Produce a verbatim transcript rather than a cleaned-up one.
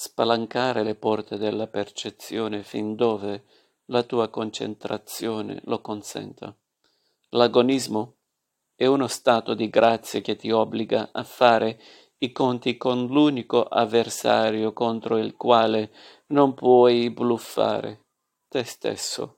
spalancare le porte della percezione fin dove la tua concentrazione lo consenta. L'agonismo è uno stato di grazia che ti obbliga a fare i conti con l'unico avversario contro il quale non puoi bluffare, te stesso.